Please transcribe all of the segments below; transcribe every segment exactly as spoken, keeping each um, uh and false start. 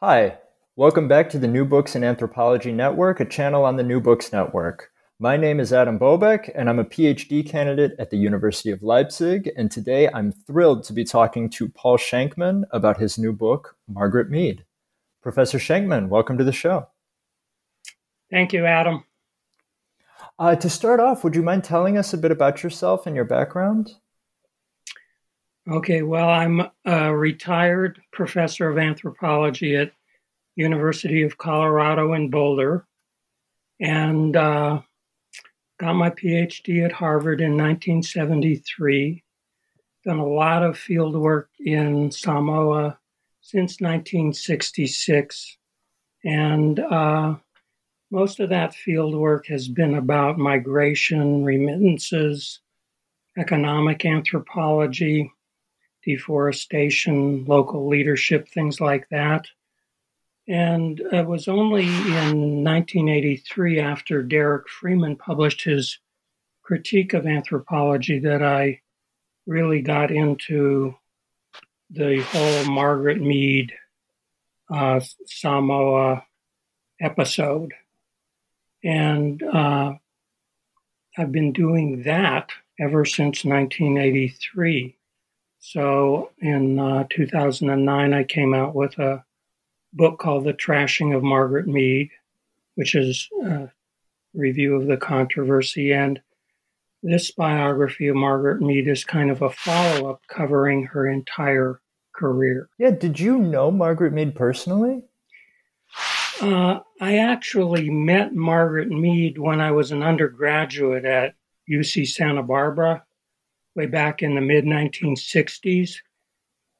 Hi, welcome back to the New Books in Anthropology Network, a channel on the New Books Network. My name is Adam Bobeck, and I'm a PhD candidate at the University of Leipzig, and today I'm thrilled to be talking to Paul Shankman about his new book, Margaret Mead. Professor Shankman, welcome to the show. Thank you, Adam. Uh, to start off, would you mind telling us a bit about yourself and your background? Okay, well, I'm a retired professor of anthropology at University of Colorado in Boulder, and uh, got my PhD at Harvard in nineteen seventy-three. Done a lot of field work in Samoa since nineteen sixty-six, and uh, most of that field work has been about migration, remittances, economic anthropology, deforestation, local leadership, things like that. And it was only in nineteen eighty-three, after Derek Freeman published his critique of anthropology, that I really got into the whole Margaret Mead uh, Samoa episode. And uh, I've been doing that ever since nineteen eighty-three. So in uh, two thousand nine, I came out with a book called The Trashing of Margaret Mead, which is a review of the controversy. And this biography of Margaret Mead is kind of a follow-up covering her entire career. Yeah, did you know Margaret Mead personally? Uh, I actually met Margaret Mead when I was an undergraduate at U C Santa Barbara, way back in the mid nineteen sixties.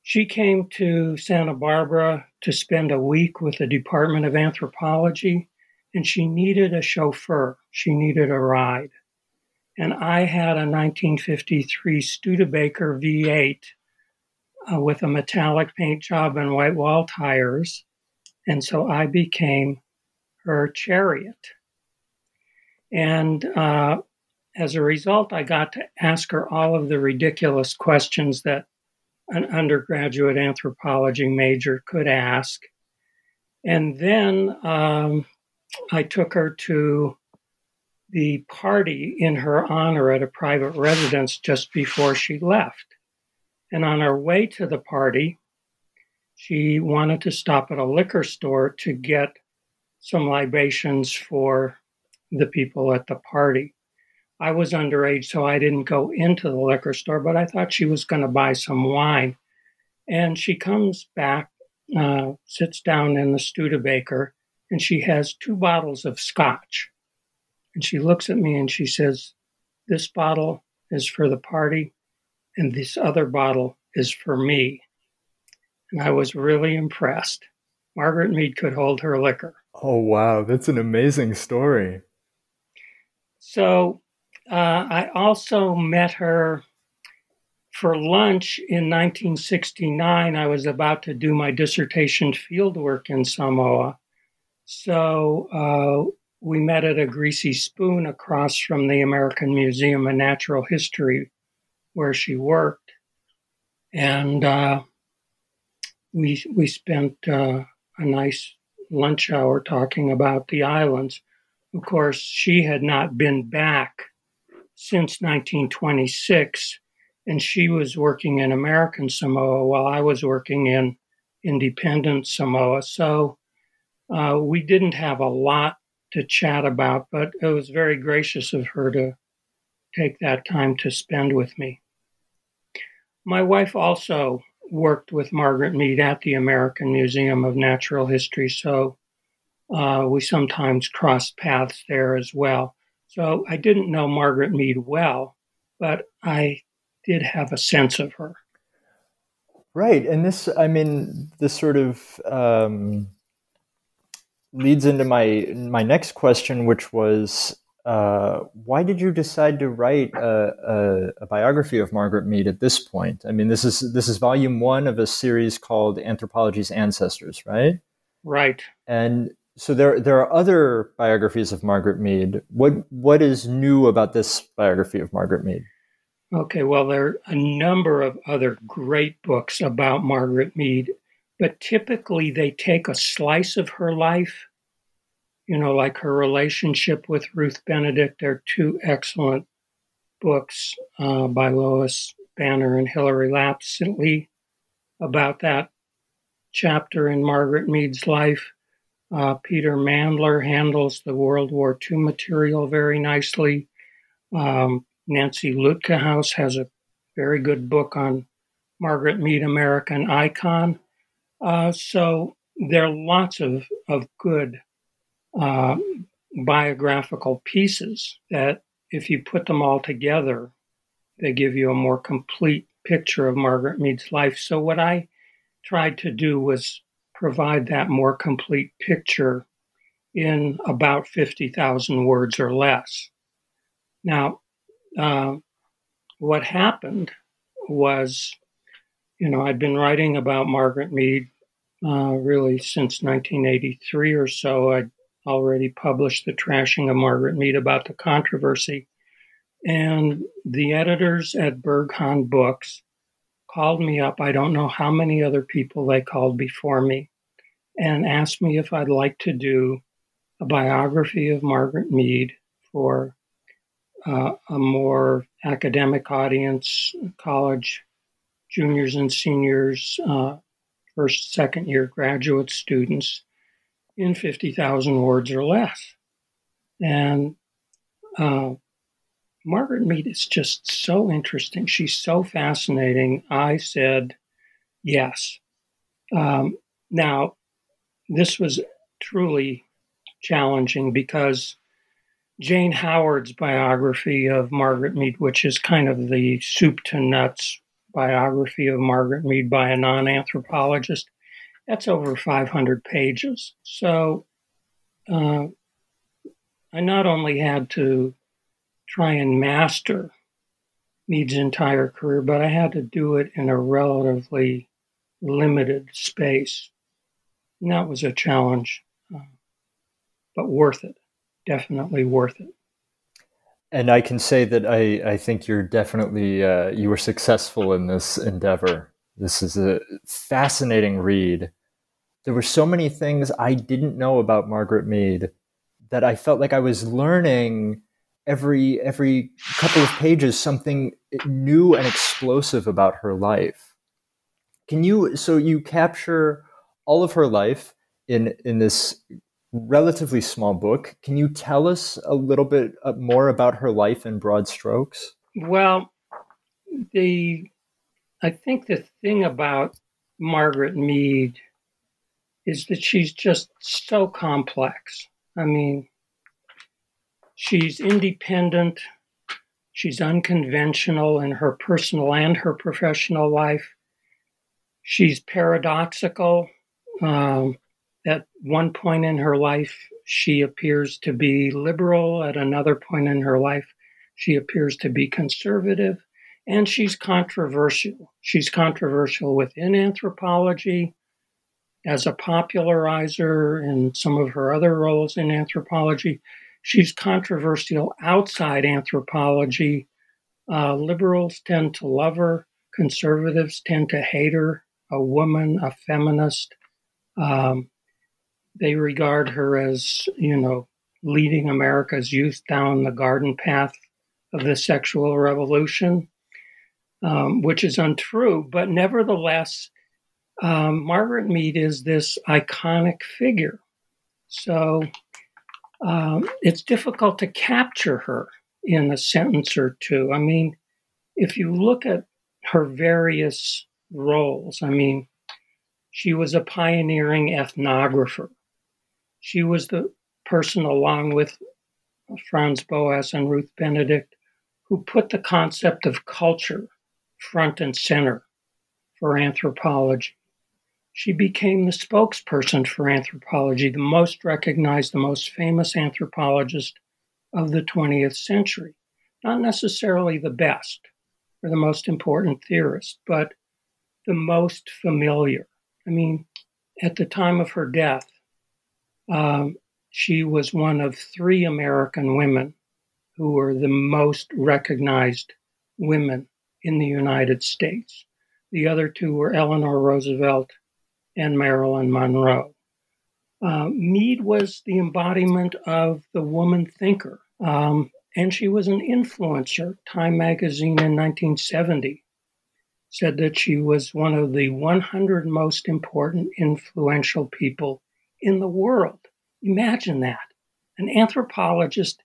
She came to Santa Barbara to spend a week with the Department of Anthropology, and she needed a chauffeur. She needed a ride. And I had a nineteen fifty-three Studebaker V eight uh, with a metallic paint job and white wall tires, and so I became her chariot. And uh, As a result, I got to ask her all of the ridiculous questions that an undergraduate anthropology major could ask. And then um, I took her to the party in her honor at a private residence just before she left. And on her way to the party, she wanted to stop at a liquor store to get some libations for the people at the party. I was underage, so I didn't go into the liquor store, but I thought she was going to buy some wine. And she comes back, uh, sits down in the Studebaker, and she has two bottles of scotch. And she looks at me and she says, "This bottle is for the party, and this other bottle is for me." And I was really impressed. Margaret Mead could hold her liquor. Oh, wow. That's an amazing story. So Uh, I also met her for lunch in nineteen sixty-nine. I was about to do my dissertation fieldwork in Samoa. So uh, we met at a greasy spoon across from the American Museum of Natural History, where she worked. And uh, we, we spent uh, a nice lunch hour talking about the islands. Of course, she had not been back since nineteen twenty-six, and she was working in American Samoa while I was working in independent Samoa. So uh, we didn't have a lot to chat about, but it was very gracious of her to take that time to spend with me. My wife also worked with Margaret Mead at the American Museum of Natural History, so uh, we sometimes crossed paths there as well. So I didn't know Margaret Mead well, but I did have a sense of her. Right. And this, I mean, this sort of um, leads into my my next question, which was, uh, why did you decide to write a, a, a biography of Margaret Mead at this point? I mean, this is this is volume one of a series called Anthropology's Ancestors, right? Right. And so there there are other biographies of Margaret Mead. What what is new about this biography of Margaret Mead? Okay, well, there are a number of other great books about Margaret Mead, but typically they take a slice of her life, you know, like her relationship with Ruth Benedict. There are two excellent books uh, by Lois Banner and Hillary Lapsley about that chapter in Margaret Mead's life. Uh, Peter Mandler handles the World War Two material very nicely. Um, Nancy Lutkehouse has a very good book on Margaret Mead, American Icon. Uh, so there are lots of, of good uh, biographical pieces that, if you put them all together, they give you a more complete picture of Margaret Mead's life. So what I tried to do was provide that more complete picture in about fifty thousand words or less. Now, Uh, what happened was, you know, I'd been writing about Margaret Mead uh, really since nineteen eighty-three or so. I'd already published The Trashing of Margaret Mead about the controversy. And the editors at Berghan Books called me up. I don't know how many other people they called before me, and asked me if I'd like to do a biography of Margaret Mead for Uh, a more academic audience, college juniors and seniors, uh, first, second year graduate students, in fifty thousand words or less. And uh, Margaret Mead is just so interesting. She's so fascinating. I said yes. Um, now, this was truly challenging because Jane Howard's biography of Margaret Mead, which is kind of the soup to nuts biography of Margaret Mead by a non-anthropologist, that's over five hundred pages. So uh, I not only had to try and master Mead's entire career, but I had to do it in a relatively limited space. And that was a challenge, uh, but worth it. Definitely worth it. And I can say that I, I think you're definitely, uh, you were successful in this endeavor. This is a fascinating read. There were so many things I didn't know about Margaret Mead that I felt like I was learning every, every couple of pages, something new and explosive about her life. Can you, so you capture all of her life in, in this relatively small book. Can you tell us a little bit more about her life in broad strokes? Well, the I think the thing about Margaret Mead is that she's just so complex. I mean, she's independent, she's unconventional in her personal and her professional life. She's paradoxical. Um, At one point in her life, she appears to be liberal. At another point in her life, she appears to be conservative. And she's controversial. She's controversial within anthropology, as a popularizer in some of her other roles in anthropology. She's controversial outside anthropology. Uh, liberals tend to love her. Conservatives tend to hate her, a woman, a feminist. Um, They regard her as, you know, leading America's youth down the garden path of the sexual revolution, um, which is untrue. But nevertheless, um, Margaret Mead is this iconic figure. So um, it's difficult to capture her in a sentence or two. I mean, if you look at her various roles, I mean, she was a pioneering ethnographer. She was the person, along with Franz Boas and Ruth Benedict, who put the concept of culture front and center for anthropology. She became the spokesperson for anthropology, the most recognized, the most famous anthropologist of the twentieth century. Not necessarily the best or the most important theorist, but the most familiar. I mean, at the time of her death, um, she was one of three American women who were the most recognized women in the United States. The other two were Eleanor Roosevelt and Marilyn Monroe. Uh, Mead was the embodiment of the woman thinker, um, and she was an influencer. Time magazine in nineteen seventy said that she was one of the one hundred most important influential people in the world. Imagine that, an anthropologist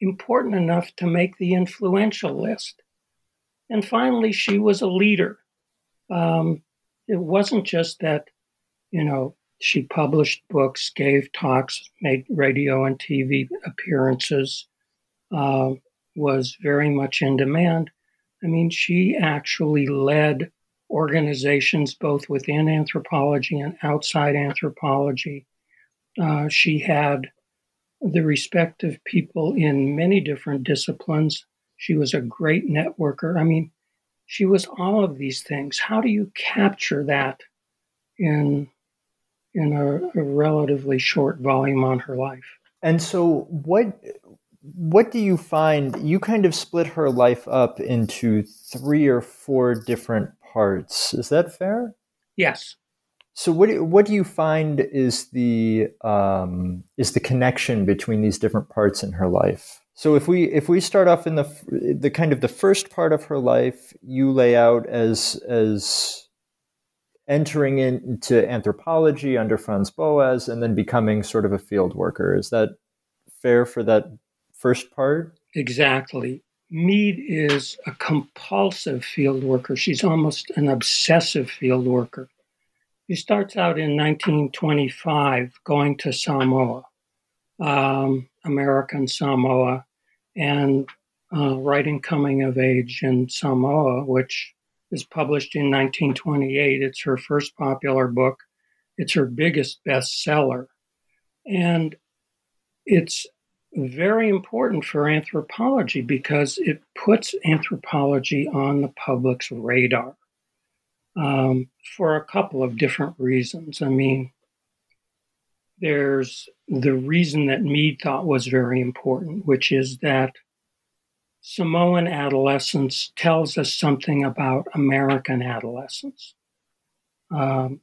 important enough to make the influential list. And finally, she was a leader. Um, it wasn't just that, you know, she published books, gave talks, made radio and T V appearances, uh, was very much in demand. I mean, she actually led organizations both within anthropology and outside anthropology. Uh, she had the respect of people in many different disciplines. She was a great networker. I mean, she was all of these things. How do you capture that in in a, a relatively short volume on her life? And so what what do you find? You kind of split her life up into three or four different parts. Is that fair? Yes. So what do, what do you find is the um, is the connection between these different parts in her life? So if we if we start off in the the kind of the first part of her life, you lay out as as entering into anthropology under Franz Boas and then becoming sort of a field worker. Is that fair for that first part? Exactly. Mead is a compulsive field worker. She's almost an obsessive field worker. She starts out in nineteen twenty-five going to Samoa, um, American Samoa, and uh, writing Coming of Age in Samoa, which is published in nineteen twenty-eight. It's her first popular book. It's her biggest bestseller. And it's very important for anthropology because it puts anthropology on the public's radar um, for a couple of different reasons. I mean, there's the reason that Mead thought was very important, which is that Samoan adolescence tells us something about American adolescence. Um,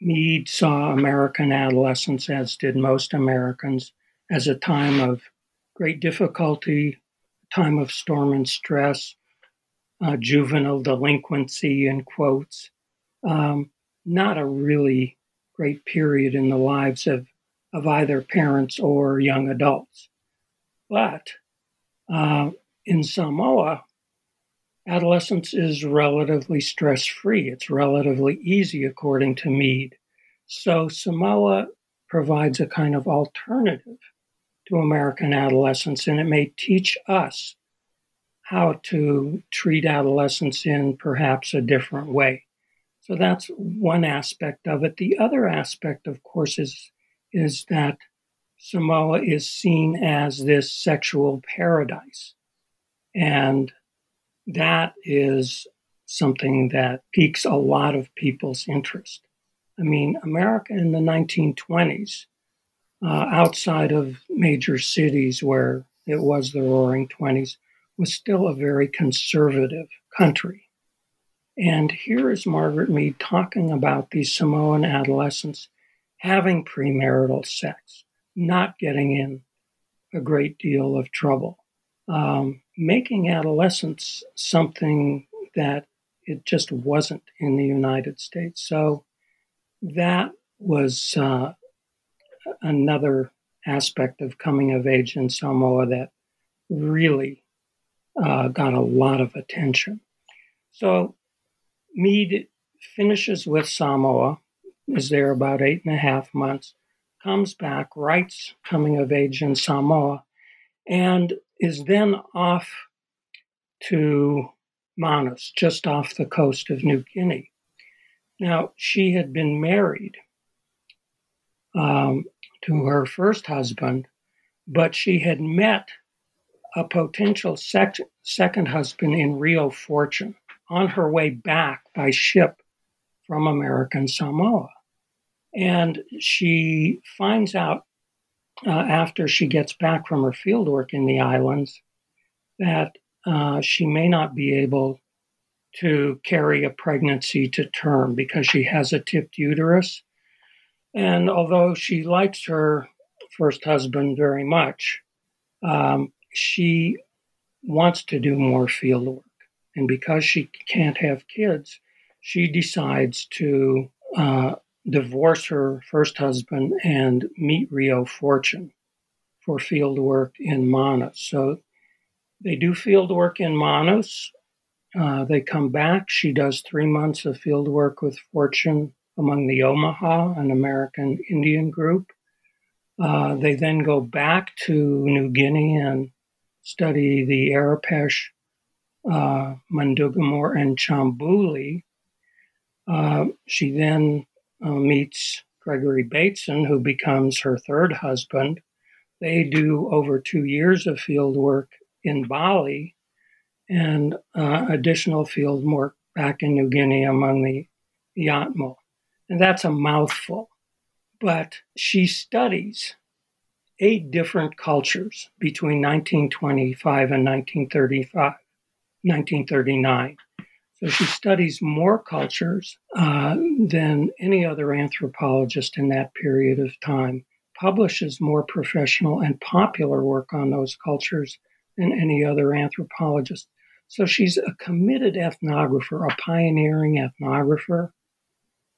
Mead saw American adolescence, as did most Americans, as a time of great difficulty, a time of storm and stress, uh, juvenile delinquency, in quotes. Um, not a really great period in the lives of, of either parents or young adults. But uh, in Samoa, adolescence is relatively stress-free. It's relatively easy, according to Mead. So Samoa provides a kind of alternative to American adolescence, and it may teach us how to treat adolescence in perhaps a different way. So that's one aspect of it. The other aspect, of course, is, is that Samoa is seen as this sexual paradise. And that is something that piques a lot of people's interest. I mean, America in the nineteen twenties, uh, outside of major cities where it was the Roaring Twenties, was still a very conservative country. And here is Margaret Mead talking about these Samoan adolescents having premarital sex, not getting in a great deal of trouble. Um, making adolescence something that it just wasn't in the United States. So that was uh, another aspect of Coming of Age in Samoa that really uh, got a lot of attention. So Mead finishes with Samoa, is there about eight and a half months, comes back, writes Coming of Age in Samoa, and is then off to Manus, just off the coast of New Guinea. Now, she had been married um, to her first husband, but she had met a potential sec- second husband in Reo Fortune on her way back by ship from American Samoa. And she finds out uh, after she gets back from her fieldwork in the islands that uh, she may not be able to carry a pregnancy to term because she has a tipped uterus. And although she likes her first husband very much, um, she wants to do more field work. And because she can't have kids, she decides to uh, divorce her first husband and meet Reo Fortune for field work in Manus. So they do field work in Manus. Uh, they come back. She does three months of field work with Fortune among the Omaha, an American Indian group. Uh, they then go back to New Guinea and study the Arapesh, uh, Mandugamore, and Chambuli. Uh, she then uh, meets Gregory Bateson, who becomes her third husband. They do over two years of field work in Bali, and uh, additional field work back in New Guinea among the Yatmo. And that's a mouthful. But she studies eight different cultures between nineteen twenty-five and nineteen thirty-five, nineteen thirty-nine. So she studies more cultures uh, than any other anthropologist in that period of time, publishes more professional and popular work on those cultures than any other anthropologist. So she's a committed ethnographer, a pioneering ethnographer.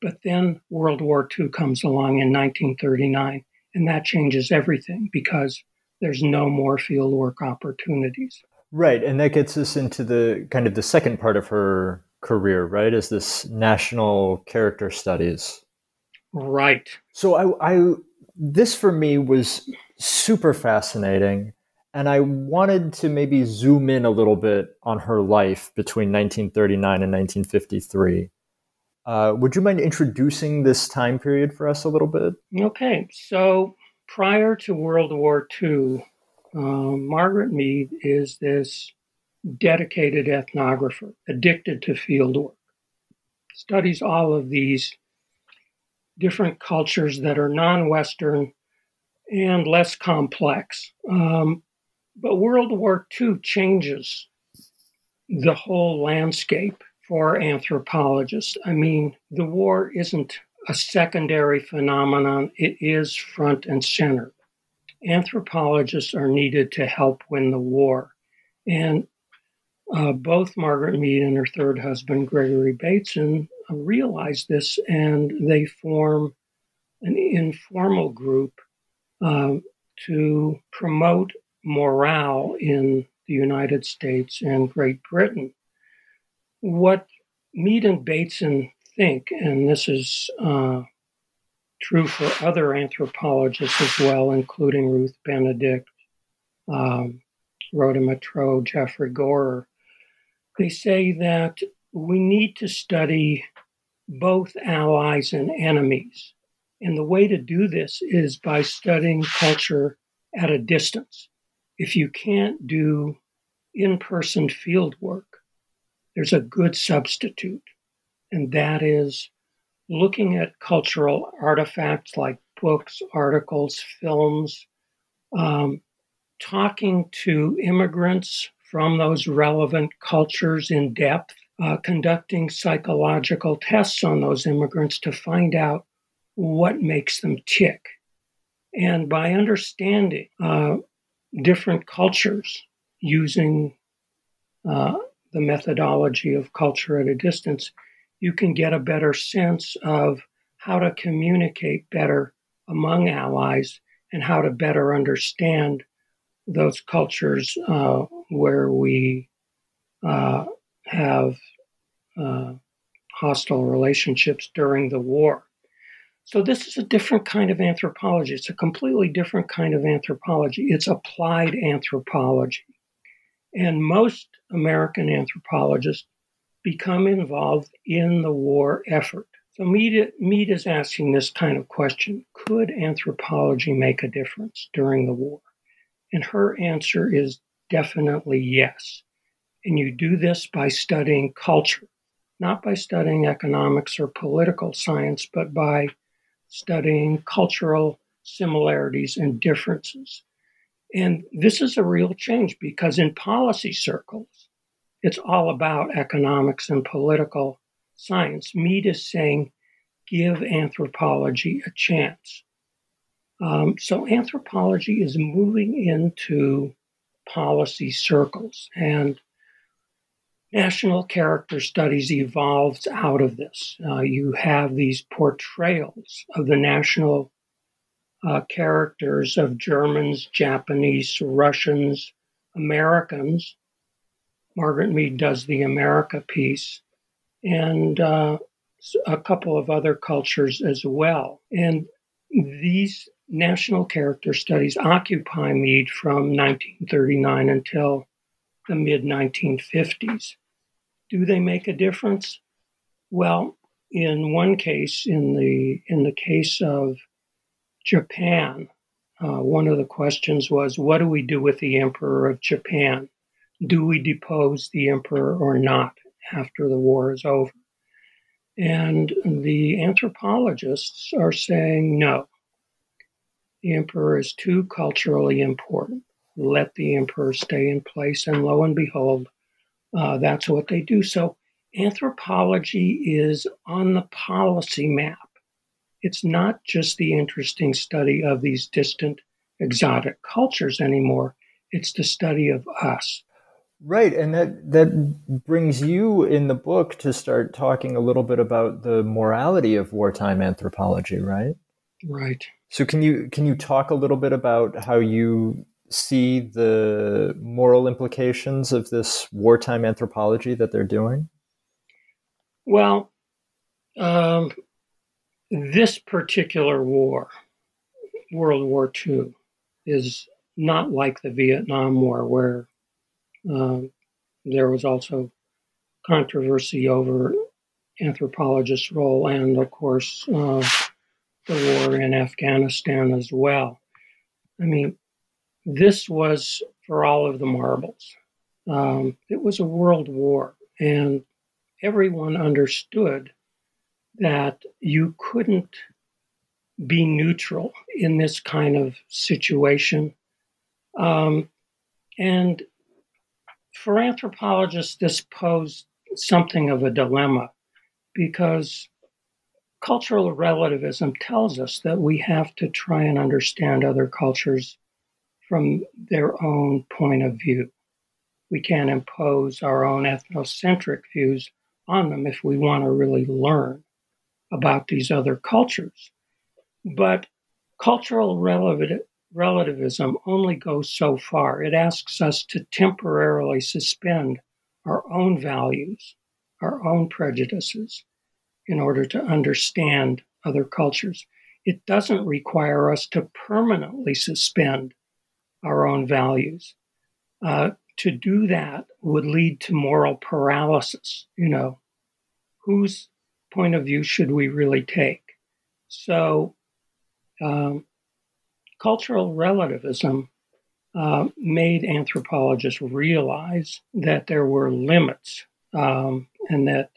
But then World War Two comes along in nineteen thirty-nine, and that changes everything because there's no more fieldwork opportunities. Right, and that gets us into the kind of the second part of her career, right, is this national character studies. Right. So I, I this for me was super fascinating. And I wanted to maybe zoom in a little bit on her life between nineteen thirty-nine and nineteen fifty-three. Uh, would you mind introducing this time period for us a little bit? Okay. So prior to World War Two, uh, Margaret Mead is this dedicated ethnographer, addicted to fieldwork, studies all of these different cultures that are non-Western and less complex. Um, But World War Two changes the whole landscape for anthropologists. I mean, the war isn't a secondary phenomenon. It is front and center. Anthropologists are needed to help win the war. And uh, both Margaret Mead and her third husband, Gregory Bateson, realize this, and they form an informal group uh, to promote morale in the United States and Great Britain. What Mead and Bateson think, and this is uh, true for other anthropologists as well, including Ruth Benedict, um, Rhoda Métraux, Jeffrey Gorer, they say that we need to study both allies and enemies. And the way to do this is by studying culture at a distance. If you can't do in-person field work, there's a good substitute, and that is looking at cultural artifacts like books, articles, films, um, talking to immigrants from those relevant cultures in depth, uh, conducting psychological tests on those immigrants to find out what makes them tick. And by understanding uh, different cultures using uh, the methodology of culture at a distance, you can get a better sense of how to communicate better among allies and how to better understand those cultures uh, where we uh, have uh, hostile relationships during the war. So this is a different kind of anthropology. It's a completely different kind of anthropology. It's applied anthropology. And most American anthropologists become involved in the war effort. So Mead, Mead is asking this kind of question. Could anthropology make a difference during the war? And her answer is definitely yes. And you do this by studying culture, not by studying economics or political science, but by studying cultural similarities and differences. And this is a real change because in policy circles, it's all about economics and political science. Mead is saying, give anthropology a chance. Um, so anthropology is moving into policy circles, and national character studies evolves out of this. Uh, you have these portrayals of the national uh, characters of Germans, Japanese, Russians, Americans. Margaret Mead does the America piece, and uh, a couple of other cultures as well. And these national character studies occupy Mead from nineteen thirty-nine until the mid nineteen fifties. Do they make a difference? Well, in one case, in the in the case of Japan, uh, one of the questions was, what do we do with the emperor of Japan? Do we depose the emperor or not after the war is over? And the anthropologists are saying, no, the emperor is too culturally important. Let the emperor stay in place. And lo and behold, uh, that's what they do. So anthropology is on the policy map. It's not just the interesting study of these distant exotic cultures anymore. It's the study of us. Right. And that, that brings you in the book to start talking a little bit about the morality of wartime anthropology, right? Right. So can you can you talk a little bit about how you see the moral implications of this wartime anthropology that they're doing? Well, um, this particular war, World War Two, is not like the Vietnam War, where um, there was also controversy over anthropologists' role and, of course, uh, the war in Afghanistan as well. I mean, this was for all of the marbles. Um, it was a world war, and everyone understood that you couldn't be neutral in this kind of situation. Um, and for anthropologists, this posed something of a dilemma because cultural relativism tells us that we have to try and understand other cultures from their own point of view. We can't impose our own ethnocentric views on them if we want to really learn about these other cultures. But cultural relativism only goes so far. It asks us to temporarily suspend our own values, our own prejudices, in order to understand other cultures. It doesn't require us to permanently suspend our own values. Uh, to do that would lead to moral paralysis. You know, whose point of view should we really take? So um, cultural relativism uh, made anthropologists realize that there were limits um, and that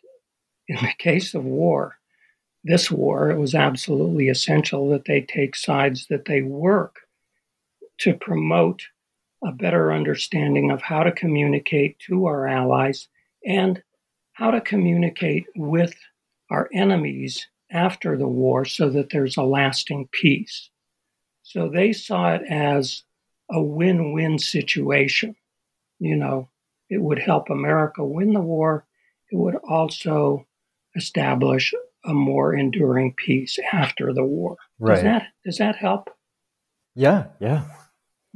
in the case of war, this war, it was absolutely essential that they take sides, that they work to promote a better understanding of how to communicate to our allies and how to communicate with our enemies after the war so that there's a lasting peace. So they saw it as a win-win situation. You know, it would help America win the war. It would also establish a more enduring peace after the war. Right. Does that, does that help? Yeah, yeah.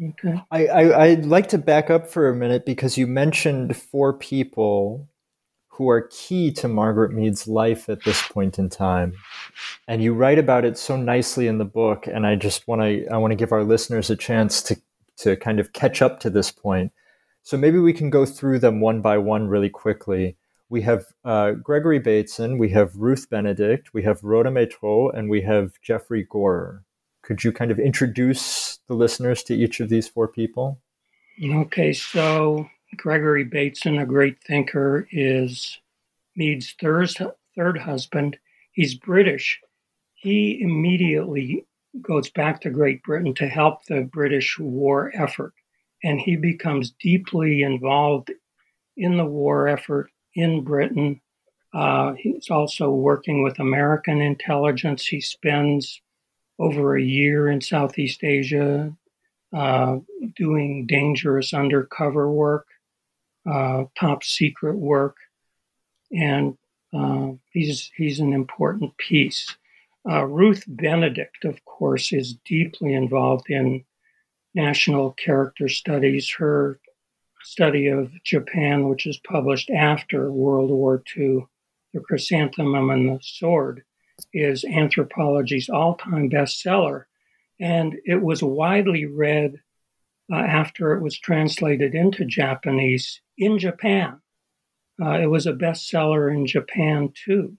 Okay. I, I, I'd like to back up for a minute because you mentioned four people who are key to Margaret Mead's life at this point in time. And you write about it so nicely in the book. And I just want to I want to give our listeners a chance to, to kind of catch up to this point. So maybe we can go through them one by one really quickly. we have uh, Gregory Bateson, we have Ruth Benedict, we have Rhoda Métraux, and we have Jeffrey Gorer. Could you kind of introduce the listeners to each of these four people? Okay, so Gregory Bateson, a great thinker, is Mead's third, third husband. He's British. He immediately goes back to Great Britain to help the British war effort. And he becomes deeply involved in the war effort in Britain. Uh, he's also working with American intelligence. He spends over a year in Southeast Asia uh, doing dangerous undercover work, uh, top secret work. And uh, he's, he's an important piece. Uh, Ruth Benedict, of course, is deeply involved in national character studies. Her study of Japan, which is published after World War Two, The Chrysanthemum and the Sword, is anthropology's all-time bestseller. And it was widely read uh, after it was translated into Japanese in Japan. Uh, it was a bestseller in Japan, too.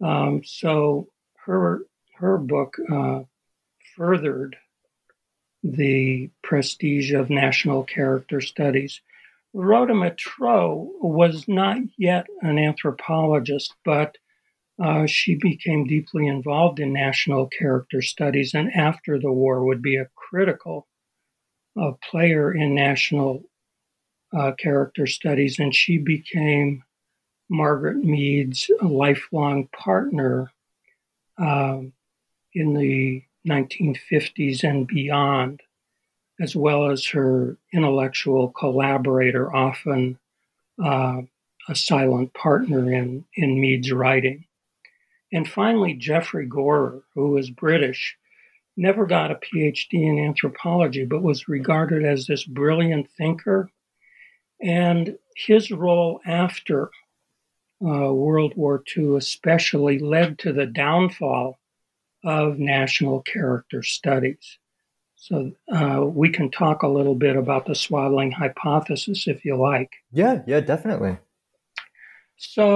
Um, so... Her her book uh, furthered the prestige of national character studies. Rhoda Métraux was not yet an anthropologist, but uh, she became deeply involved in national character studies, and after the war would be a critical uh, player in national uh, character studies, and she became Margaret Mead's lifelong partner Um, in the nineteen fifties and beyond, as well as her intellectual collaborator, often uh, a silent partner in, in Mead's writing. And finally, Jeffrey Gorer, who was British, never got a P H D in anthropology, but was regarded as this brilliant thinker. And his role after Uh, World War Two especially led to the downfall of national character studies. So uh, we can talk a little bit about the swaddling hypothesis if you like. Yeah, yeah, definitely. So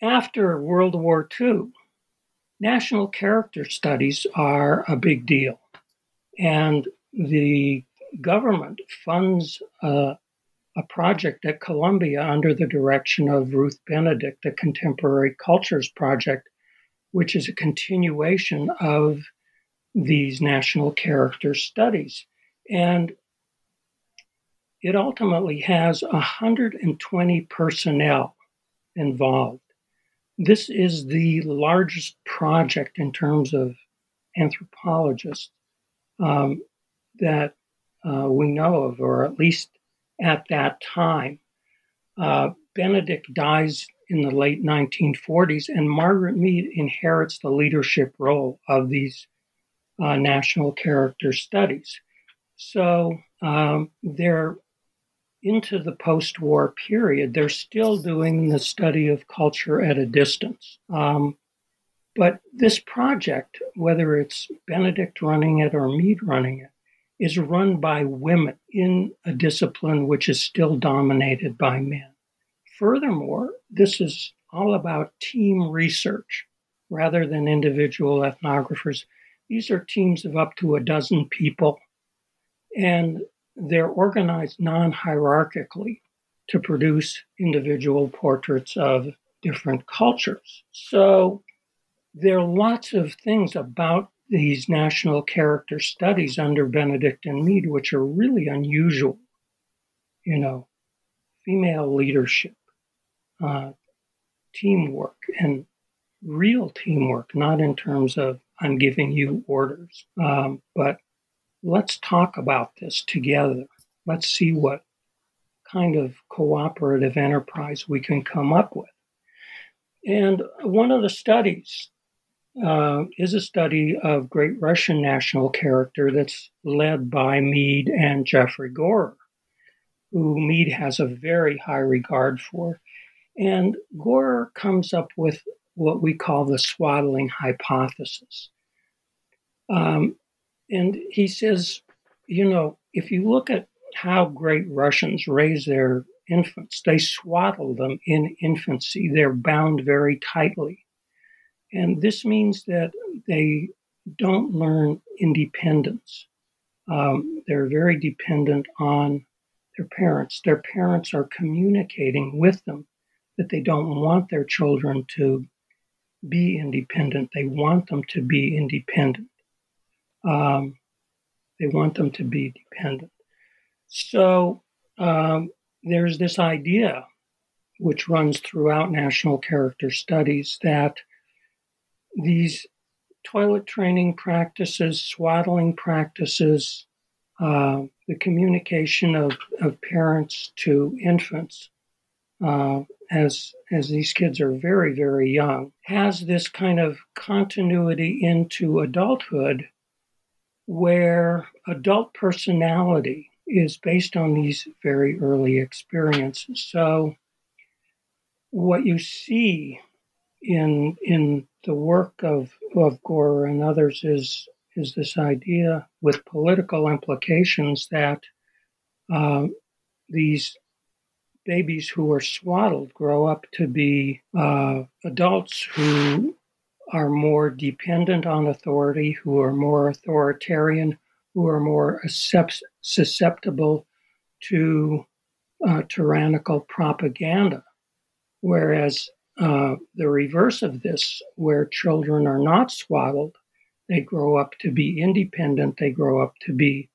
after World War Two, national character studies are a big deal. And the government funds uh a project at Columbia under the direction of Ruth Benedict, the Contemporary Cultures Project, which is a continuation of these national character studies. And it ultimately has one hundred twenty personnel involved. This is the largest project in terms of anthropologists um, that uh, we know of, or at least at that time. Uh, Benedict dies in the late nineteen forties, and Margaret Mead inherits the leadership role of these uh, national character studies. So um, they're into the post-war period. They're still doing the study of culture at a distance. Um, but this project, whether it's Benedict running it or Mead running it, is run by women in a discipline which is still dominated by men. Furthermore, this is all about team research rather than individual ethnographers. These are teams of up to a dozen people, and they're organized non-hierarchically to produce individual portraits of different cultures. So there are lots of things about these national character studies under Benedict and Mead, which are really unusual. You know, female leadership, uh, teamwork, and real teamwork, not in terms of I'm giving you orders, um, but let's talk about this together. Let's see what kind of cooperative enterprise we can come up with. And one of the studies Uh, is a study of Great Russian national character that's led by Mead and Jeffrey Gorer, who Mead has a very high regard for. And Gorer comes up with what we call the swaddling hypothesis. Um, and he says, you know, if you look at how Great Russians raise their infants. They swaddle them in infancy. They're bound very tightly. And this means that they don't learn independence. Um, they're very dependent on their parents. Their parents are communicating with them that they don't want their children to be independent. They want them to be independent. Um, they want them to be dependent. So um, there's this idea, which runs throughout national character studies, that these toilet training practices, swaddling practices, uh, the communication of, of parents to infants, uh, as as these kids are very, very young, has this kind of continuity into adulthood where adult personality is based on these very early experiences. So what you see in in the work of, of Gorer and others is, is this idea with political implications that uh, these babies who are swaddled grow up to be uh, adults who are more dependent on authority, who are more authoritarian, who are more accept- susceptible to uh, tyrannical propaganda, whereas Uh, the reverse of this, where children are not swaddled, they grow up to be independent, they grow up to be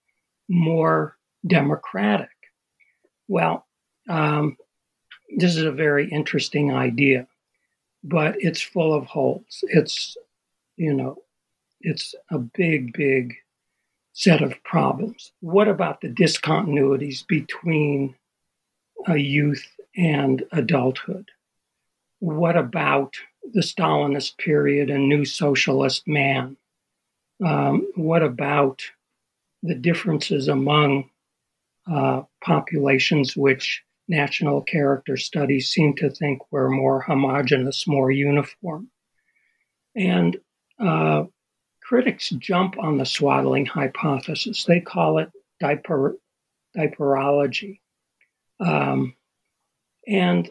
more democratic. Well, um, this is a very interesting idea, but it's full of holes. It's, you know, it's a big, big set of problems. What about the discontinuities between a youth and adulthood? What about the Stalinist period and new socialist man? Um, what about the differences among uh, populations, which national character studies seem to think were more homogeneous, more uniform? And uh, critics jump on the swaddling hypothesis. They call it diaper, diaperology. Um, and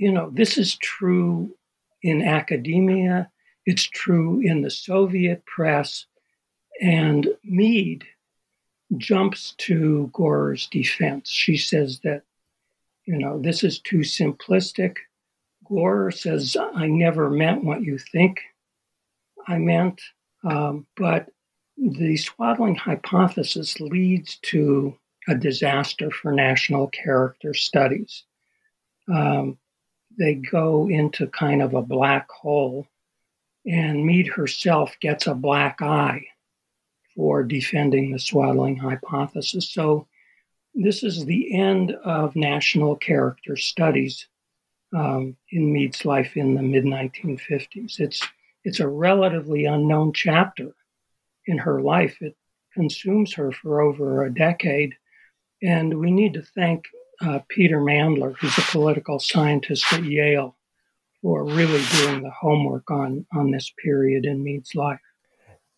You know, this is true in academia, it's true in the Soviet press, and Mead jumps to Gorer's defense. She says that, you know, this is too simplistic. Gorer says, I never meant what you think I meant, um, but the swaddling hypothesis leads to a disaster for national character studies. Um, They go into kind of a black hole, and Mead herself gets a black eye for defending the swaddling hypothesis. So this is the end of national character studies um, in Mead's life in the mid nineteen fifties. It's it's a relatively unknown chapter in her life. It consumes her for over a decade, and we need to thank Uh, Peter Mandler, who's a political scientist at Yale, for really doing the homework on, on this period in Mead's life.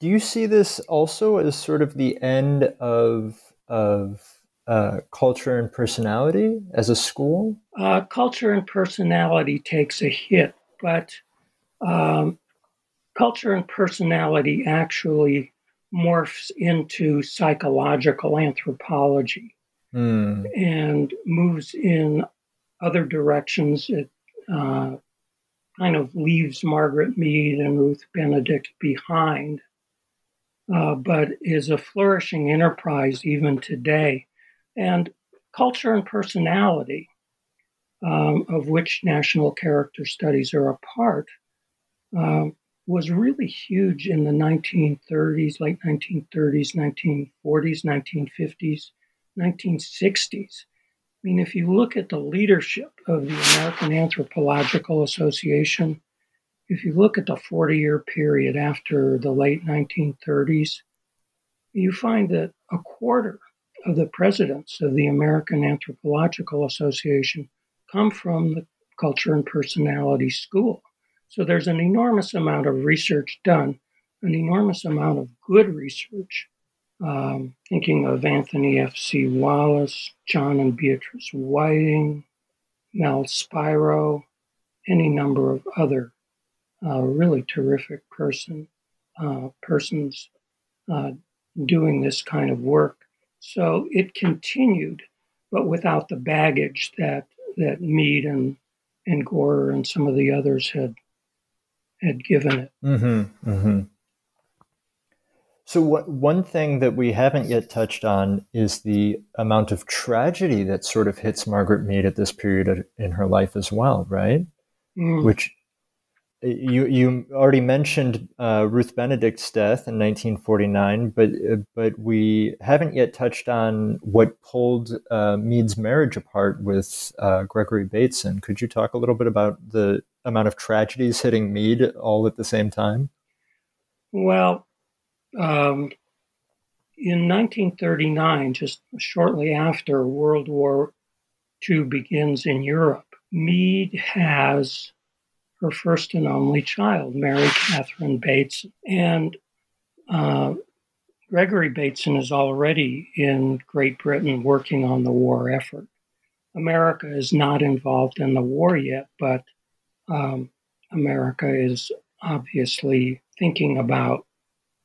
Do you see this also as sort of the end of of uh, culture and personality as a school? Uh, culture and personality takes a hit, but um, culture and personality actually morphs into psychological anthropology. Mm. And moves in other directions. It uh, kind of leaves Margaret Mead and Ruth Benedict behind, uh, but is a flourishing enterprise even today. And culture and personality, um, of which national character studies are a part, uh, was really huge in the nineteen thirties, late nineteen thirties, nineteen forties, nineteen fifties. nineteen sixties. I mean, if you look at the leadership of the American Anthropological Association, if you look at the forty-year period after the late nineteen thirties, you find that a quarter of the presidents of the American Anthropological Association come from the culture and personality school. So there's an enormous amount of research done, an enormous amount of good research um, thinking of Anthony F C Wallace, John and Beatrice Whiting, Mel Spiro, any number of other uh, really terrific person uh, persons uh, doing this kind of work. So it continued, but without the baggage that that Mead and and Gorer and some of the others had had given it. Mm-hmm, mm-hmm. So what, one thing that we haven't yet touched on is the amount of tragedy that sort of hits Margaret Mead at this period in her life as well, right? Mm. Which you you already mentioned uh, Ruth Benedict's death in nineteen forty-nine, but but we haven't yet touched on what pulled uh, Mead's marriage apart with uh, Gregory Bateson. Could you talk a little bit about the amount of tragedies hitting Mead all at the same time? Well, um, in nineteen thirty-nine, just shortly after World War Two begins in Europe, Mead has her first and only child, Mary Catherine Bateson. And uh, Gregory Bateson is already in Great Britain working on the war effort. America is not involved in the war yet, but um, America is obviously thinking about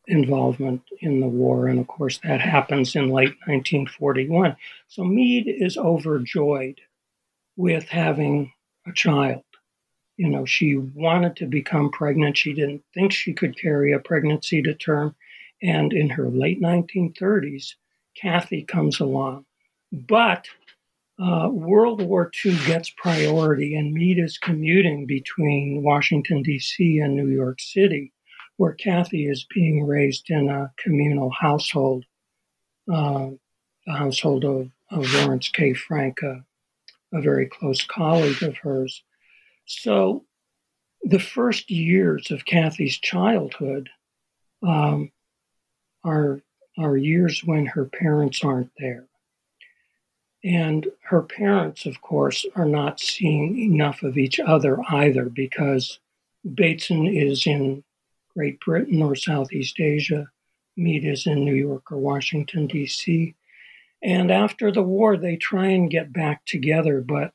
involvement in the war. And of course, that happens in late nineteen forty-one. So Mead is overjoyed with having a child. You know, she wanted to become pregnant. She didn't think she could carry a pregnancy to term. And in her late nineteen thirties, Kathy comes along. But uh, World War Two gets priority, and Mead is commuting between Washington, D C and New York City, where Kathy is being raised in a communal household, uh, the household of, of Lawrence K. Frank, a, a very close colleague of hers. So the first years of Kathy's childhood um, are, are years when her parents aren't there. And her parents, of course, are not seeing enough of each other either, because Bateson is in Great Britain or Southeast Asia, Mead is in New York or Washington, D C. And after the war, they try and get back together, but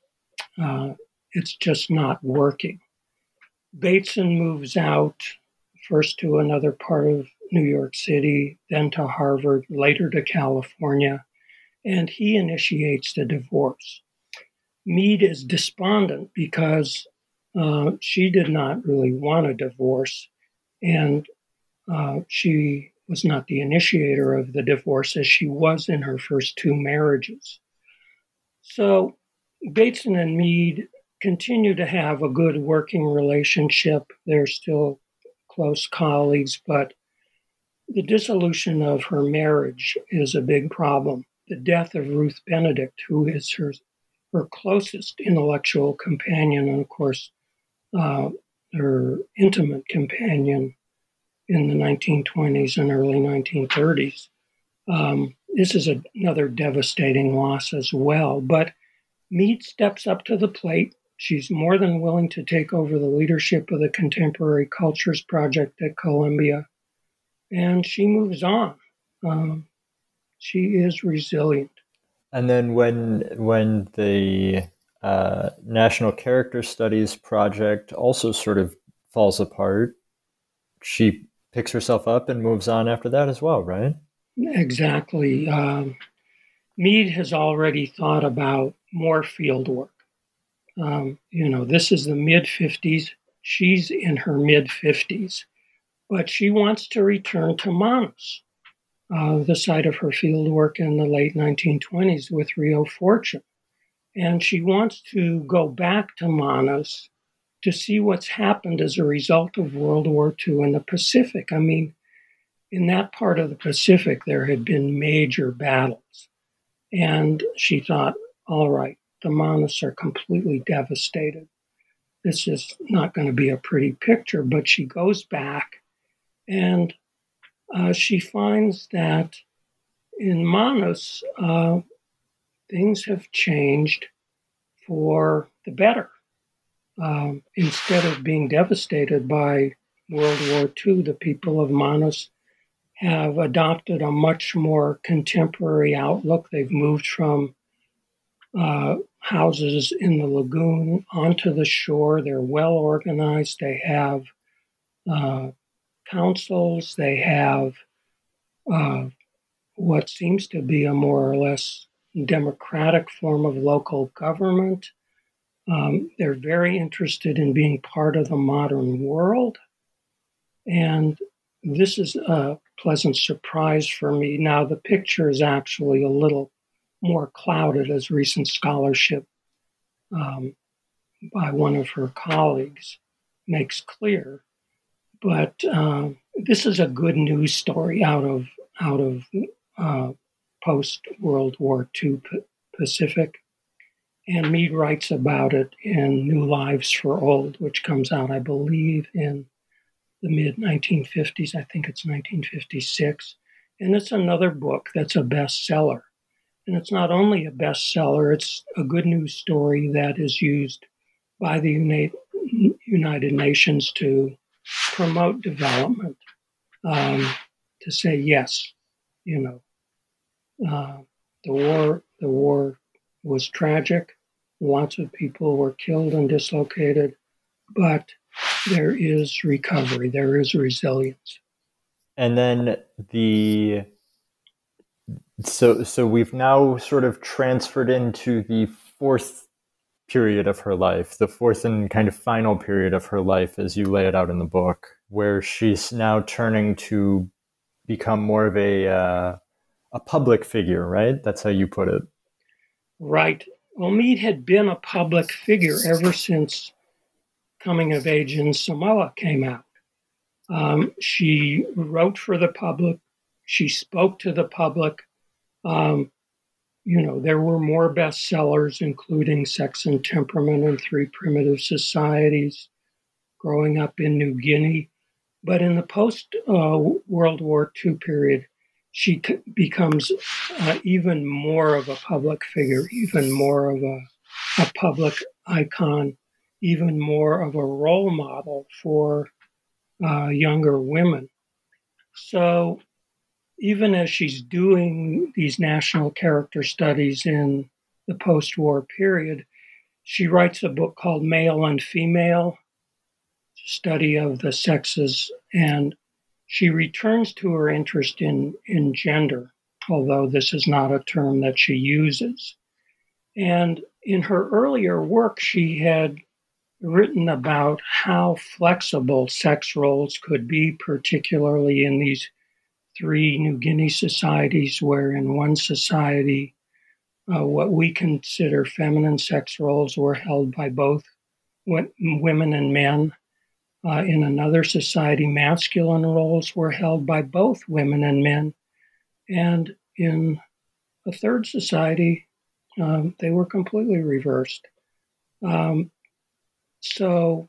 uh, it's just not working. Bateson moves out first to another part of New York City, then to Harvard, later to California, and he initiates the divorce. Mead is despondent because uh, she did not really want a divorce, and uh, she was not the initiator of the divorce as she was in her first two marriages. So Bateson and Mead continue to have a good working relationship. They're still close colleagues, but the dissolution of her marriage is a big problem. The death of Ruth Benedict, who is her, her closest intellectual companion, and of course, uh, her intimate companion in the nineteen twenties and early nineteen thirties. Um, this is a, another devastating loss as well, but Mead steps up to the plate. She's more than willing to take over the leadership of the Contemporary Cultures Project at Columbia, and she moves on. Um, she is resilient. And then when when the uh, National Character Studies Project also sort of falls apart, she picks herself up and moves on after that as well, right? Exactly. Um, Mead has already thought about more field work. Um, you know, this is the mid-fifties. She's in her mid-fifties, but she wants to return to Manus, uh, the site of her field work in the late nineteen twenties with Reo Fortune. And she wants to go back to Manus to see what's happened as a result of World War Two in the Pacific. I mean, in that part of the Pacific, there had been major battles. And she thought, all right, the Manus are completely devastated. This is not going to be a pretty picture, but she goes back and uh, she finds that in Manus, uh, things have changed for the better. Um, instead of being devastated by World War Two, the people of Manus have adopted a much more contemporary outlook. They've moved from uh, houses in the lagoon onto the shore. They're well organized. They have uh, councils. They have uh, what seems to be a more or less democratic form of local government. Um, they're very interested in being part of the modern world. And this is a pleasant surprise for me. Now, the picture is actually a little more clouded as recent scholarship um, by one of her colleagues makes clear. But uh, this is a good news story out of out of uh, post-World War Two P- Pacific. And Mead writes about it in New Lives for Old, which comes out, I believe, in the mid nineteen fifties. I think it's nineteen fifty-six. And it's another book that's a bestseller. And it's not only a bestseller, it's a good news story that is used by the United, United Nations to promote development, um, to say, yes, you know, uh, the war, the war was tragic. Lots of people were killed and dislocated, but there is recovery, there is resilience. And then the so so we've now sort of transferred into the fourth period of her life, the fourth and kind of final period of her life as you lay it out in the book, where she's now turning to become more of a uh, a public figure, right? That's how you put it. Right. Well, Mead had been a public figure ever since Coming of Age in Samoa came out. Um, she wrote for the public. She spoke to the public. Um, you know, there were more bestsellers, including Sex and Temperament and Three Primitive Societies, Growing Up in New Guinea. But in the post-World uh, War Two period, she c- becomes uh, even more of a public figure, even more of a, a public icon, even more of a role model for uh, younger women. So even as she's doing these national character studies in the post-war period, she writes a book called Male and Female, Study of the Sexes, and she returns to her interest in, in gender, although this is not a term that she uses. And in her earlier work, she had written about how flexible sex roles could be, particularly in these three New Guinea societies, where in one society, uh, what we consider feminine sex roles were held by both women and men. Uh, in another society, masculine roles were held by both women and men. And in a third society, um, they were completely reversed. Um, so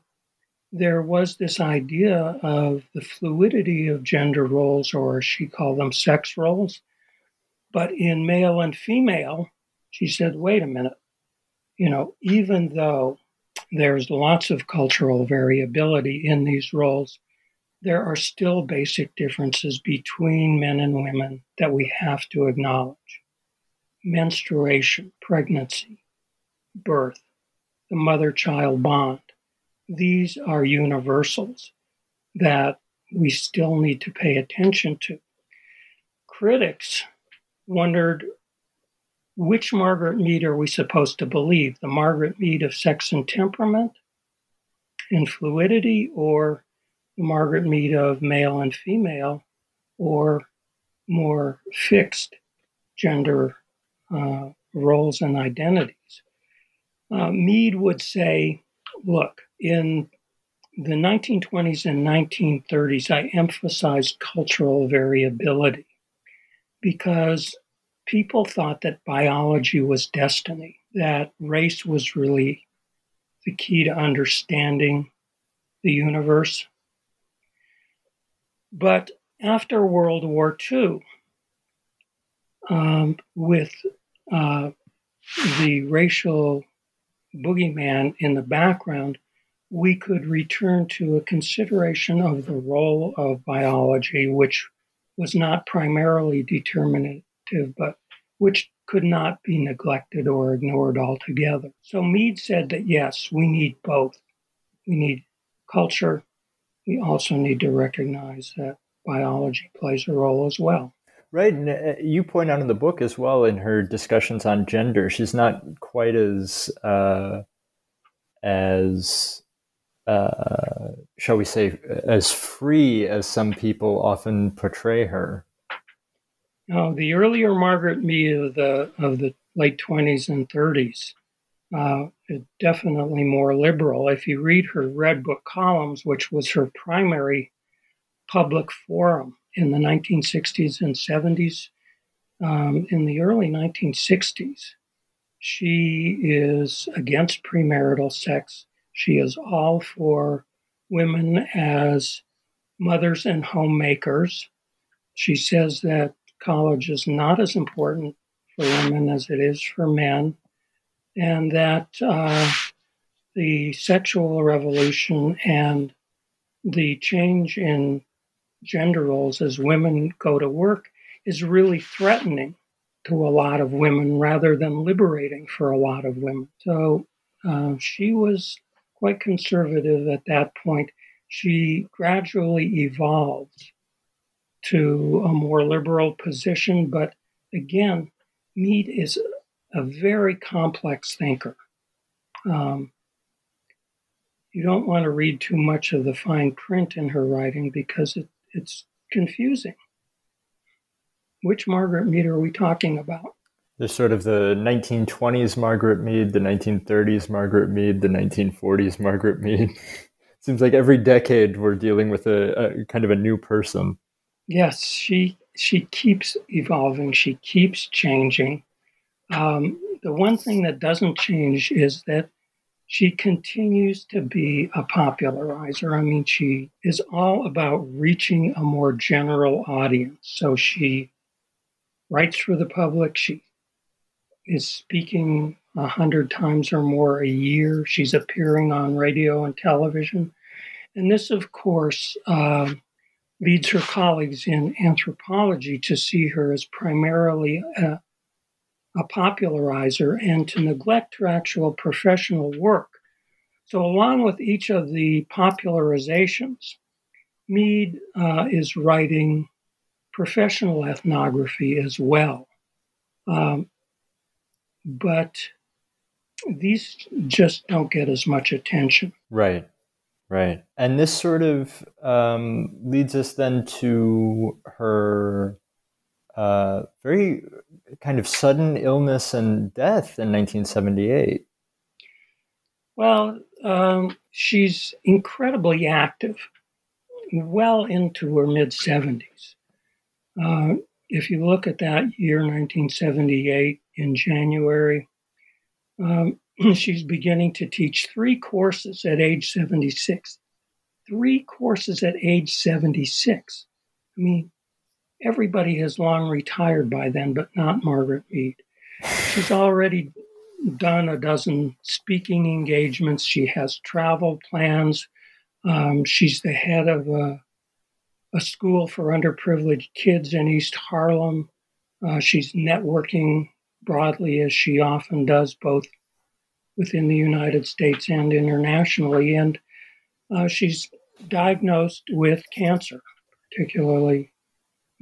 there was this idea of the fluidity of gender roles, or as she called them, sex roles. But in Male and Female, she said, wait a minute, you know, even though there's lots of cultural variability in these roles, there are still basic differences between men and women that we have to acknowledge. Menstruation, pregnancy, birth, the mother-child bond. These are universals that we still need to pay attention to. Critics wondered, which Margaret Mead are we supposed to believe? The Margaret Mead of Sex and Temperament and Fluidity, or the Margaret Mead of Male and Female, or more fixed gender uh, roles and identities? Uh, Mead would say, look, in the nineteen twenties and nineteen thirties, I emphasized cultural variability because people thought that biology was destiny, that race was really the key to understanding the universe. But after World War Two, um, with uh, the racial boogeyman in the background, we could return to a consideration of the role of biology, which was not primarily determinative, but which could not be neglected or ignored altogether. So Mead said that, yes, we need both. We need culture. We also need to recognize that biology plays a role as well. Right. And you point out in the book as well, in her discussions on gender, she's not quite as, uh, as uh, shall we say, as free as some people often portray her. Now, the earlier Margaret Mead of the, of the late twenties and thirties uh, is definitely more liberal. If you read her Red Book columns, which was her primary public forum, in the nineteen sixties and seventies, um, in the early nineteen sixties, she is against premarital sex. She is all for women as mothers and homemakers. She says that college is not as important for women as it is for men, and that uh, the sexual revolution and the change in gender roles as women go to work is really threatening to a lot of women rather than liberating for a lot of women. So uh, she was quite conservative at that point. She gradually evolved to a more liberal position. But again, Mead is a very complex thinker. Um, you don't want to read too much of the fine print in her writing because it It's confusing. Which Margaret Mead are we talking about? There's sort of the nineteen twenties Margaret Mead, the nineteen thirties Margaret Mead, the nineteen forties Margaret Mead. Seems like every decade we're dealing with a, a kind of a new person. Yes, she she keeps evolving. She keeps changing. Um, the one thing that doesn't change is that she continues to be a popularizer. I mean, she is all about reaching a more general audience. So she writes for the public. She is speaking a hundred times or more a year. She's appearing on radio and television. And this, of course, uh, leads her colleagues in anthropology to see her as primarily a a popularizer and to neglect her actual professional work. So along with each of the popularizations, Mead uh, is writing professional ethnography as well. Um, but these just don't get as much attention. Right, right. And this sort of um, leads us then to her Uh, very kind of sudden illness and death in nineteen seventy-eight. Well, um, she's incredibly active, well into her mid-seventies. Uh, if you look at that year, nineteen seventy-eight, in January, um, she's beginning to teach three courses at age seventy-six. Three courses at age seventy-six. I mean, everybody has long retired by then, but not Margaret Mead. She's already done a dozen speaking engagements. She has travel plans. Um, she's the head of a, a school for underprivileged kids in East Harlem. Uh, she's networking broadly, as she often does, both within the United States and internationally. And uh, she's diagnosed with cancer, particularly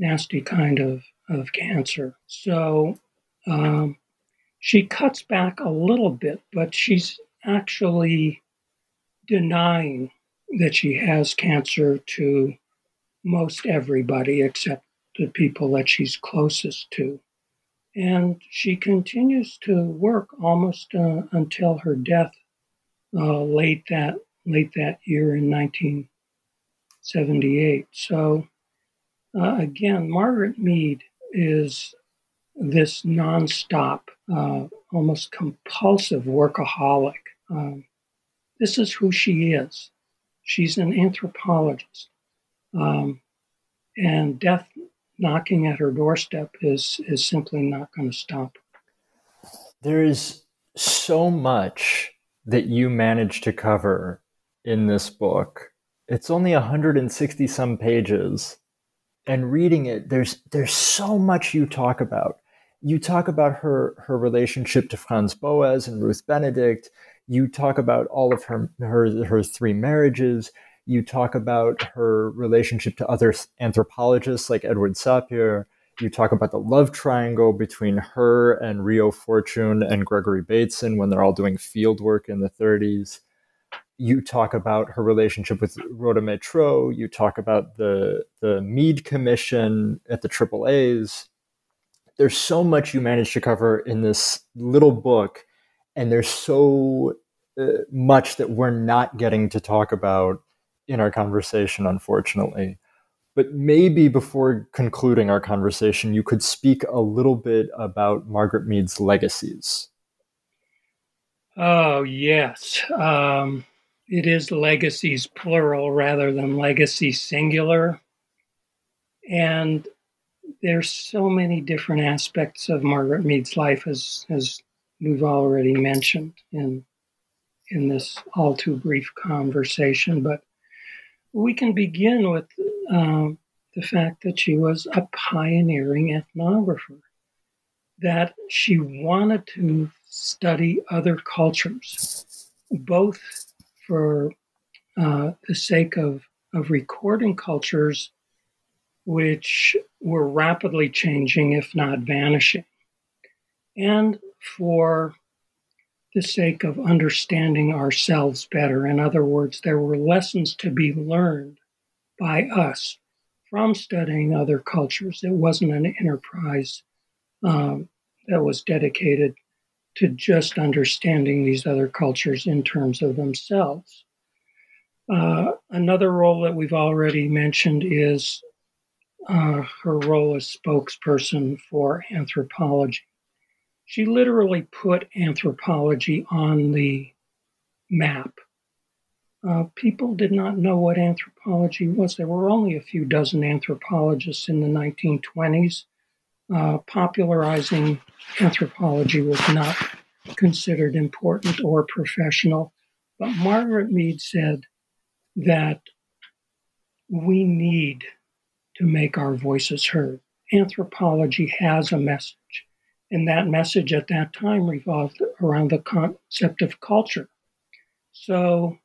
nasty kind of, of cancer. So um, she cuts back a little bit, but she's actually denying that she has cancer to most everybody except the people that she's closest to. And she continues to work almost uh, until her death uh, late that late that year in nineteen seventy-eight. So Uh, again, Margaret Mead is this nonstop, uh, almost compulsive workaholic. Um, this is who she is. She's an anthropologist. Um, and death knocking at her doorstep is, is simply not going to stop her. There is so much that you managed to cover in this book. It's only one hundred sixty some pages. and reading it, there's there's so much you talk about. You talk about her her relationship to Franz Boas and Ruth Benedict. You talk about all of her her her three marriages. You talk about her relationship to other anthropologists like Edward Sapir. You talk about the love triangle between her and Reo Fortune and Gregory Bateson when they're all doing field work in the thirties. You talk about her relationship with Rhoda Métraux. You talk about the the Mead Commission at the Triple A's. There's so much you manage to cover in this little book, and there's so uh, much that we're not getting to talk about in our conversation, unfortunately. But maybe before concluding our conversation, you could speak a little bit about Margaret Mead's legacies. Oh, yes. Um, it is legacies plural rather than legacy singular. And there's so many different aspects of Margaret Mead's life, as as we've already mentioned in in this all too brief conversation. But we can begin with uh, the fact that she was a pioneering ethnographer, that she wanted to study other cultures, both for uh, the sake of, of recording cultures which were rapidly changing, if not vanishing, and for the sake of understanding ourselves better. In other words, there were lessons to be learned by us from studying other cultures. It wasn't an enterprise um, that was dedicated to just understanding these other cultures in terms of themselves. Uh, another role that we've already mentioned is Uh, her role as spokesperson for anthropology. She literally put anthropology on the map. Uh, people did not know what anthropology was. There were only a few dozen anthropologists in the nineteen twenties. Uh, popularizing anthropology was not considered important or professional. But Margaret Mead said that we need to make our voices heard. Anthropology has a message, and that message at that time revolved around the concept of culture. So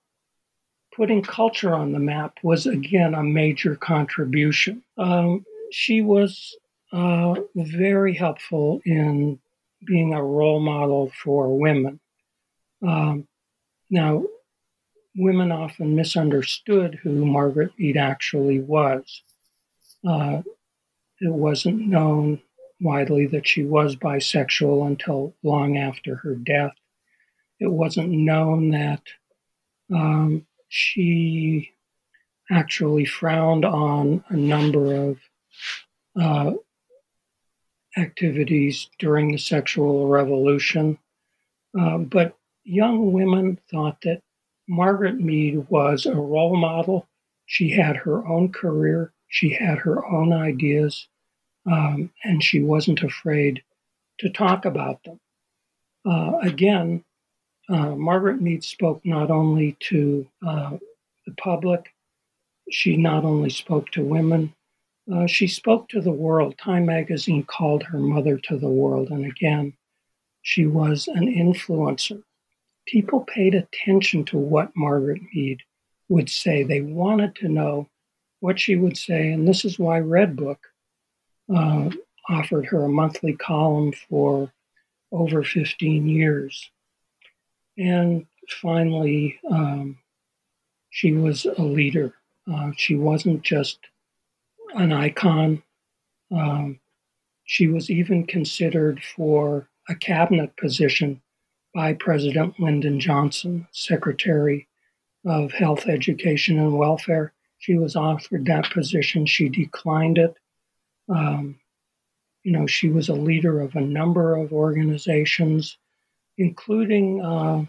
putting culture on the map was, again, a major contribution. Um, she was uh, very helpful in being a role model for women. Um, now, women often misunderstood who Margaret Mead actually was. Uh, it wasn't known widely that she was bisexual until long after her death. It wasn't known that um, she actually frowned on a number of uh, activities during the sexual revolution. Uh, but young women thought that Margaret Mead was a role model. She had her own career. She had her own ideas, um, and she wasn't afraid to talk about them. Uh, again, uh, Margaret Mead spoke not only to uh, the public, she not only spoke to women, uh, she spoke to the world. Time magazine called her mother to the world, and again, she was an influencer. People paid attention to what Margaret Mead would say. They wanted to know what she would say, and this is why Red Book uh, offered her a monthly column for over fifteen years. And finally, um, she was a leader. Uh, she wasn't just an icon. Um, she was even considered for a cabinet position by President Lyndon Johnson, Secretary of Health, Education, and Welfare. She was offered that position. She declined it. Um, you know, she was a leader of a number of organizations, including uh,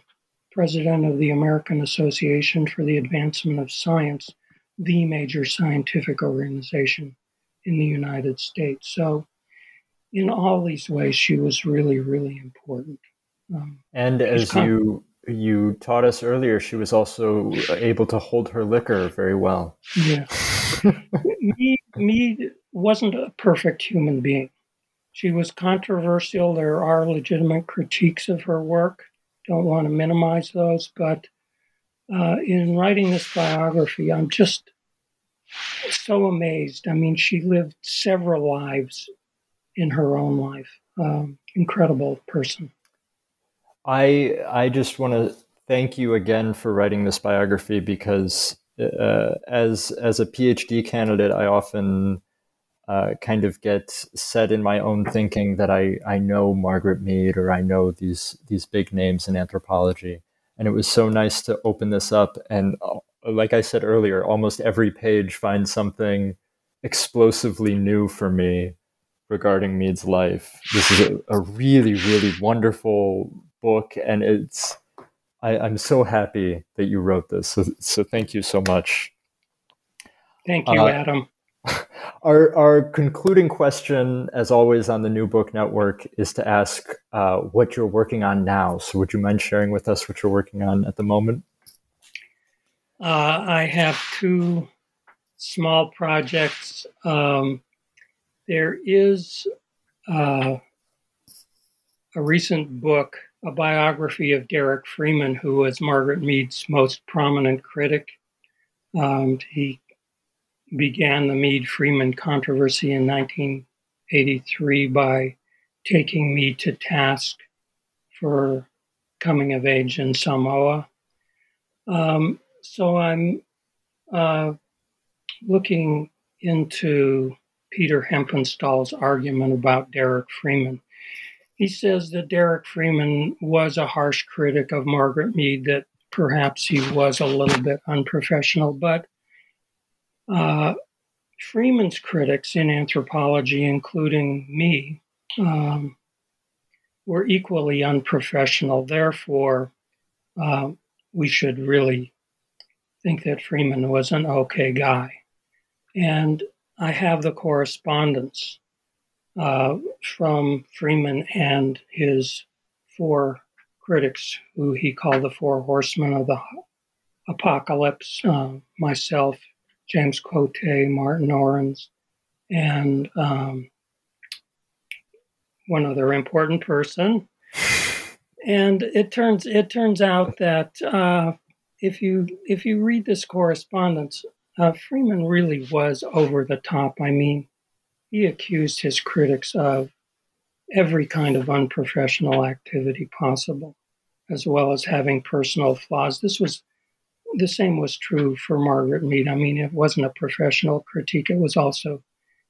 president of the American Association for the Advancement of Science, the major scientific organization in the United States. So in all these ways, she was really, really important. Um, and as con- you... You taught us earlier, she was also able to hold her liquor very well. Yeah. Mead Mead wasn't a perfect human being. She was controversial. There are legitimate critiques of her work. Don't want to minimize those, but uh, in writing this biography, I'm just so amazed. I mean, she lived several lives in her own life. Um, incredible person. I I just want to thank you again for writing this biography because uh, as as a PhD candidate, I often uh, kind of get set in my own thinking that I I know Margaret Mead or I know these these big names in anthropology, and it was so nice to open this up and. Like I said earlier, almost every page finds something explosively new for me regarding Mead's life. This is a, a really, really wonderful book, and it's I, I'm so happy that you wrote this. So, so thank you so much. Thank you, uh, Adam. Our our concluding question, as always on the New Book Network, is to ask uh, what you're working on now. So would you mind sharing with us what you're working on at the moment? Uh, I have two small projects. Um, there is uh, a recent book, a biography of Derek Freeman, who was Margaret Mead's most prominent critic. Um, he began the Mead-Freeman controversy in nineteen eighty-three by taking Mead to task for Coming of Age in Samoa. Um, So I'm uh, looking into Peter Hempenstall's argument about Derek Freeman. He says that Derek Freeman was a harsh critic of Margaret Mead, that perhaps he was a little bit unprofessional, but uh, Freeman's critics in anthropology, including me, um, were equally unprofessional. Therefore, uh, we should really think that Freeman was an okay guy. And I have the correspondence uh, from Freeman and his four critics, who he called the Four Horsemen of the Apocalypse, uh, myself, James Cote, Martin Orens, and um, one other important person. And it turns it turns out that uh, If you if you read this correspondence, uh, Freeman really was over the top. I mean, he accused his critics of every kind of unprofessional activity possible, as well as having personal flaws. This was the same was true for Margaret Mead. I mean, it wasn't a professional critique. It was also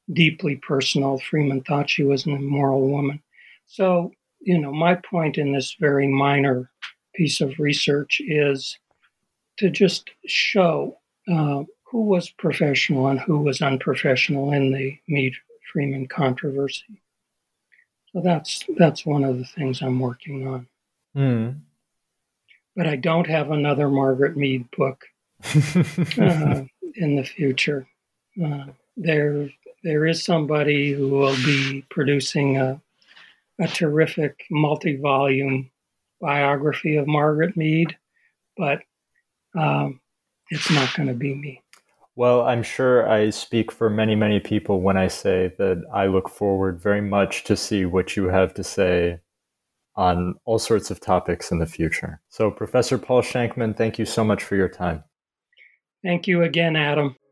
deeply personal. Freeman thought she was an immoral woman. So, you know, my point in this very minor piece of research is to just show uh, who was professional and who was unprofessional in the Mead-Freeman controversy. So that's that's one of the things I'm working on. Mm. But I don't have another Margaret Mead book uh, in the future. Uh, there, there is somebody who will be producing a, a terrific multi-volume biography of Margaret Mead, but Um, it's not going to be me. Well, I'm sure I speak for many, many people when I say that I look forward very much to see what you have to say on all sorts of topics in the future. So, Professor Paul Shankman, thank you so much for your time. Thank you again, Adam.